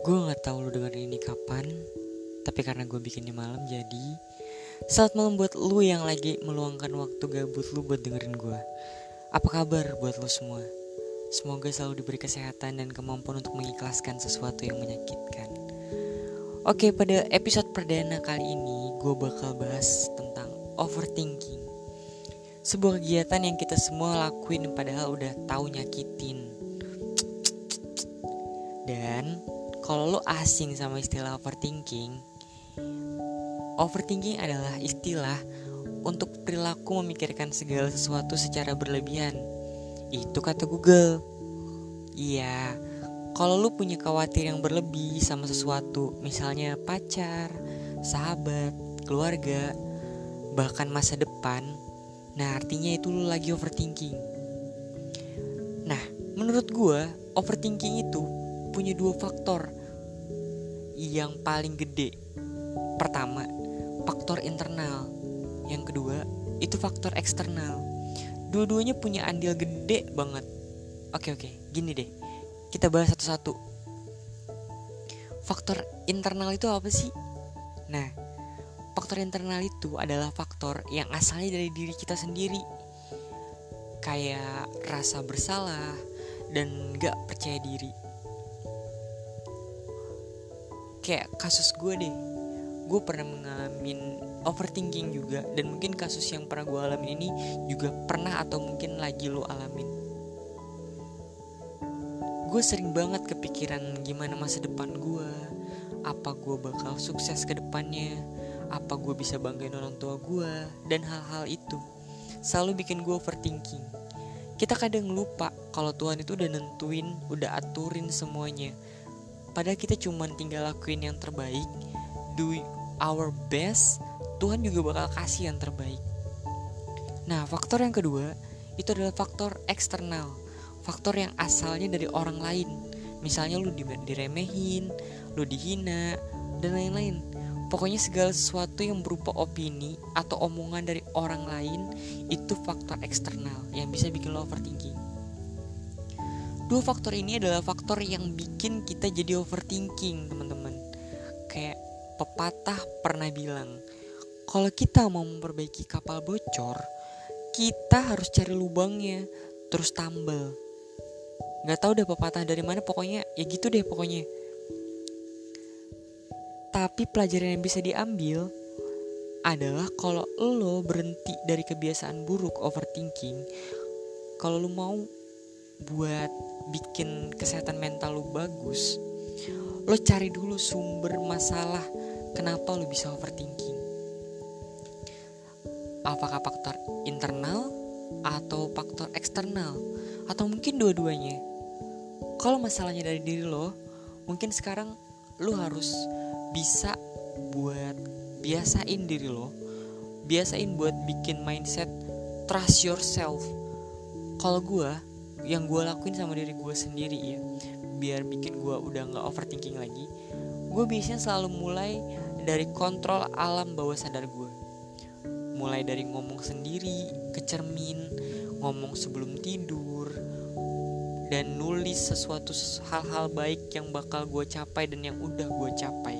Gue gak tahu lu dengerin ini kapan, tapi karena gue bikinnya malam jadi saat malam buat lu yang lagi meluangkan waktu gabut lu buat dengerin gue. Apa kabar buat lu semua? Semoga selalu diberi kesehatan dan kemampuan untuk mengikhlaskan sesuatu yang menyakitkan. Oke, pada episode perdana kali ini gue bakal bahas tentang overthinking, sebuah kegiatan yang kita semua lakuin padahal udah tahu nyakitin. Dan kalau lo asing sama istilah overthinking, overthinking adalah istilah untuk perilaku memikirkan segala sesuatu secara berlebihan. Itu kata Google. Iya, kalau lu punya khawatir yang berlebih sama sesuatu, misalnya pacar, sahabat, keluarga, bahkan masa depan, nah artinya itu lu lagi overthinking. Nah, menurut gue overthinking itu punya dua faktor yang paling gede. Pertama, faktor internal. Yang kedua, itu faktor eksternal. Dua-duanya punya andil gede banget. Oke, gini deh, kita bahas satu-satu. Faktor internal itu apa sih? Nah, faktor internal itu adalah faktor yang asalnya dari diri kita sendiri, kayak rasa bersalah dan gak percaya diri. Kayak kasus gue deh, gue pernah mengalami overthinking juga, dan mungkin kasus yang pernah gue alamin ini juga pernah atau mungkin lagi lo alamin. Gue sering banget kepikiran gimana masa depan gue, apa gue bakal sukses ke depannya, apa gue bisa banggain orang tua gue, dan hal-hal itu selalu bikin gue overthinking. Kita kadang lupa kalau Tuhan itu udah nentuin, udah aturin semuanya, padahal kita cuma tinggal lakuin yang terbaik, do our best. Tuhan juga bakal kasih yang terbaik. Nah, faktor yang kedua itu adalah faktor eksternal, faktor yang asalnya dari orang lain. Misalnya lu diremehin, lu dihina, dan lain-lain. Pokoknya segala sesuatu yang berupa opini atau omongan dari orang lain itu faktor eksternal yang bisa bikin lo overthinking. Dua faktor ini adalah faktor yang bikin kita jadi overthinking, teman-teman. Kayak pepatah pernah bilang, kalau kita mau memperbaiki kapal bocor, kita harus cari lubangnya, terus tambal. Gak tau deh pepatah dari mana, pokoknya ya gitu deh pokoknya. Tapi pelajaran yang bisa diambil adalah kalau lo berhenti dari kebiasaan buruk overthinking, kalau lo mau buat bikin kesehatan mental lo bagus, lo cari dulu sumber masalah kenapa lo bisa overthinking. Apakah faktor internal atau faktor eksternal, atau mungkin dua-duanya? Kalau masalahnya dari diri lo, mungkin sekarang lo harus bisa buat biasain diri lo, biasain buat bikin mindset trust yourself. Kalau gue, yang gue lakuin sama diri gue sendiri ya, biar bikin gue udah gak overthinking lagi, gue biasanya selalu mulai dari kontrol alam bawah sadar gue. Mulai dari ngomong sendiri, ke cermin, ngomong sebelum tidur, dan nulis sesuatu hal-hal baik yang bakal gue capai dan yang udah gue capai.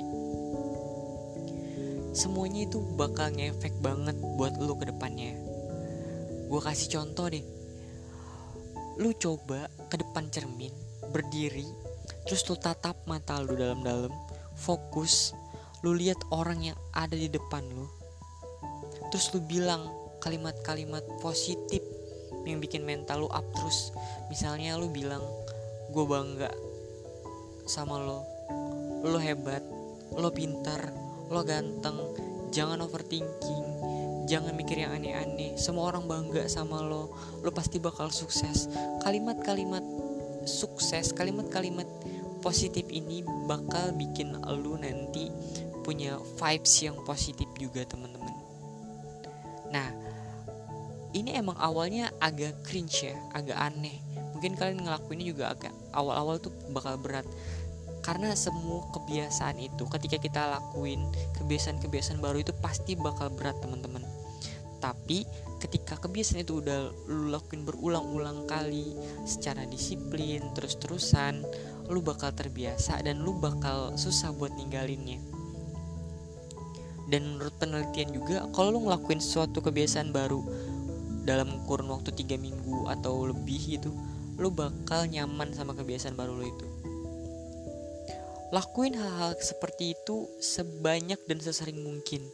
Semuanya itu bakal ngefek banget buat lo ke depannya. Gue kasih contoh deh. Lu coba ke depan cermin, berdiri, terus lu tatap mata lu dalam-dalam, fokus, lu lihat orang yang ada di depan lu, terus lu bilang kalimat-kalimat positif yang bikin mental lu up terus. Misalnya lu bilang, gue bangga sama lo hebat, lo pintar, lo ganteng, jangan overthinking, jangan mikir yang aneh-aneh, semua orang bangga sama lo pasti bakal sukses. Kalimat-kalimat sukses, kalimat-kalimat positif ini bakal bikin lo nanti punya vibes yang positif juga, teman-teman. Nah, ini emang awalnya agak cringe ya, agak aneh. Mungkin kalian ngelakuinnya juga agak awal-awal tuh bakal berat, karena semua kebiasaan itu ketika kita lakuin kebiasaan-kebiasaan baru itu pasti bakal berat, teman-teman. Tapi ketika kebiasaan itu udah lu lakuin berulang-ulang kali secara disiplin terus-terusan, lu bakal terbiasa dan lu bakal susah buat ninggalinnya. Dan menurut penelitian juga, kalau lu ngelakuin suatu kebiasaan baru dalam kurun waktu 3 minggu atau lebih itu, lu bakal nyaman sama kebiasaan baru lu itu. Lakuin hal-hal seperti itu sebanyak dan sesering mungkin.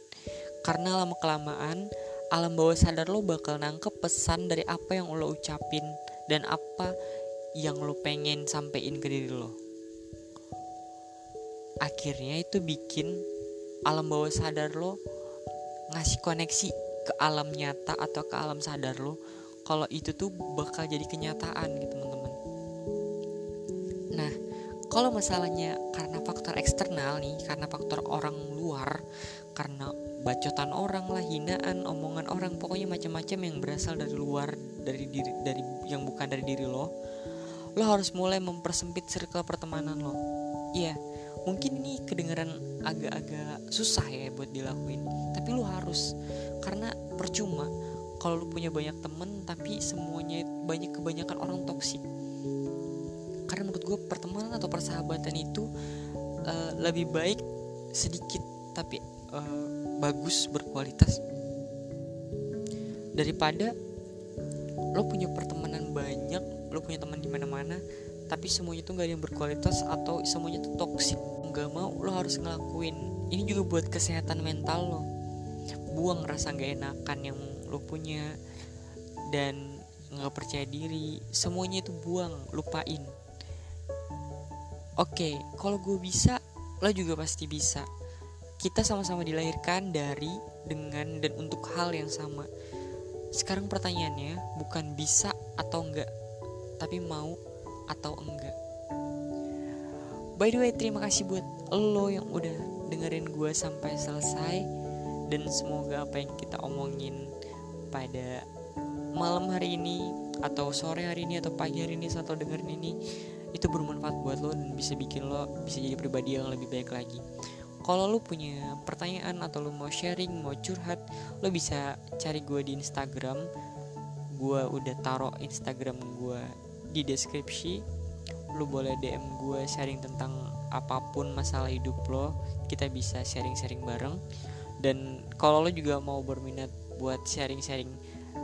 Karena lama-kelamaan, alam bawah sadar lu bakal nangkep pesan dari apa yang lu ucapin dan apa yang lu pengen sampein ke diri lu. Akhirnya itu bikin alam bawah sadar lo ngasih koneksi ke alam nyata atau ke alam sadar lo, kalau itu tuh bakal jadi kenyataan gitu teman-teman. Nah, kalau masalahnya karena faktor eksternal nih, karena faktor orang luar, karena bacotan orang lah, hinaan, omongan orang, pokoknya macam-macam yang berasal dari luar, dari yang bukan dari diri lo harus mulai mempersempit circle pertemanan lo. Iya. Mungkin ini kedengeran agak-agak susah ya buat dilakuin, tapi lu harus. Karena percuma kalau lu punya banyak temen tapi semuanya kebanyakan orang toksik. Karena menurut gue pertemanan atau persahabatan itu lebih baik sedikit tapi bagus, berkualitas, daripada lu punya pertemanan banyak, lu punya teman di mana-mana tapi semuanya tuh gak ada yang berkualitas atau semuanya tuh toksik. Gak mau, lo harus ngelakuin. Ini juga buat kesehatan mental lo. Buang rasa gak enakan yang lo punya dan gak percaya diri, semuanya itu buang, lupain. Oke, kalau gue bisa, lo juga pasti bisa. Kita sama-sama dilahirkan dari, dengan, dan untuk hal yang sama. Sekarang pertanyaannya bukan bisa atau enggak, tapi mau atau enggak. By the way, terima kasih buat lo yang udah dengerin gue sampai selesai. Dan semoga apa yang kita omongin pada malam hari ini, atau sore hari ini, atau pagi hari ini saat lo dengerin ini, itu bermanfaat buat lo dan bisa bikin lo bisa jadi pribadi yang lebih baik lagi. Kalau lo punya pertanyaan atau lo mau sharing, mau curhat, lo bisa cari gue di Instagram. Gue udah taruh Instagram gue di deskripsi. Lu boleh DM gue sharing tentang apapun masalah hidup lo. Kita bisa sharing-sharing bareng. Dan kalau lo juga mau berminat buat sharing-sharing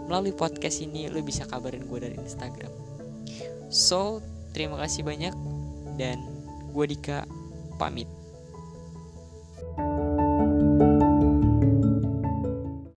melalui podcast ini, lo bisa kabarin gue dari Instagram. So, terima kasih banyak. Dan gue Dika, pamit.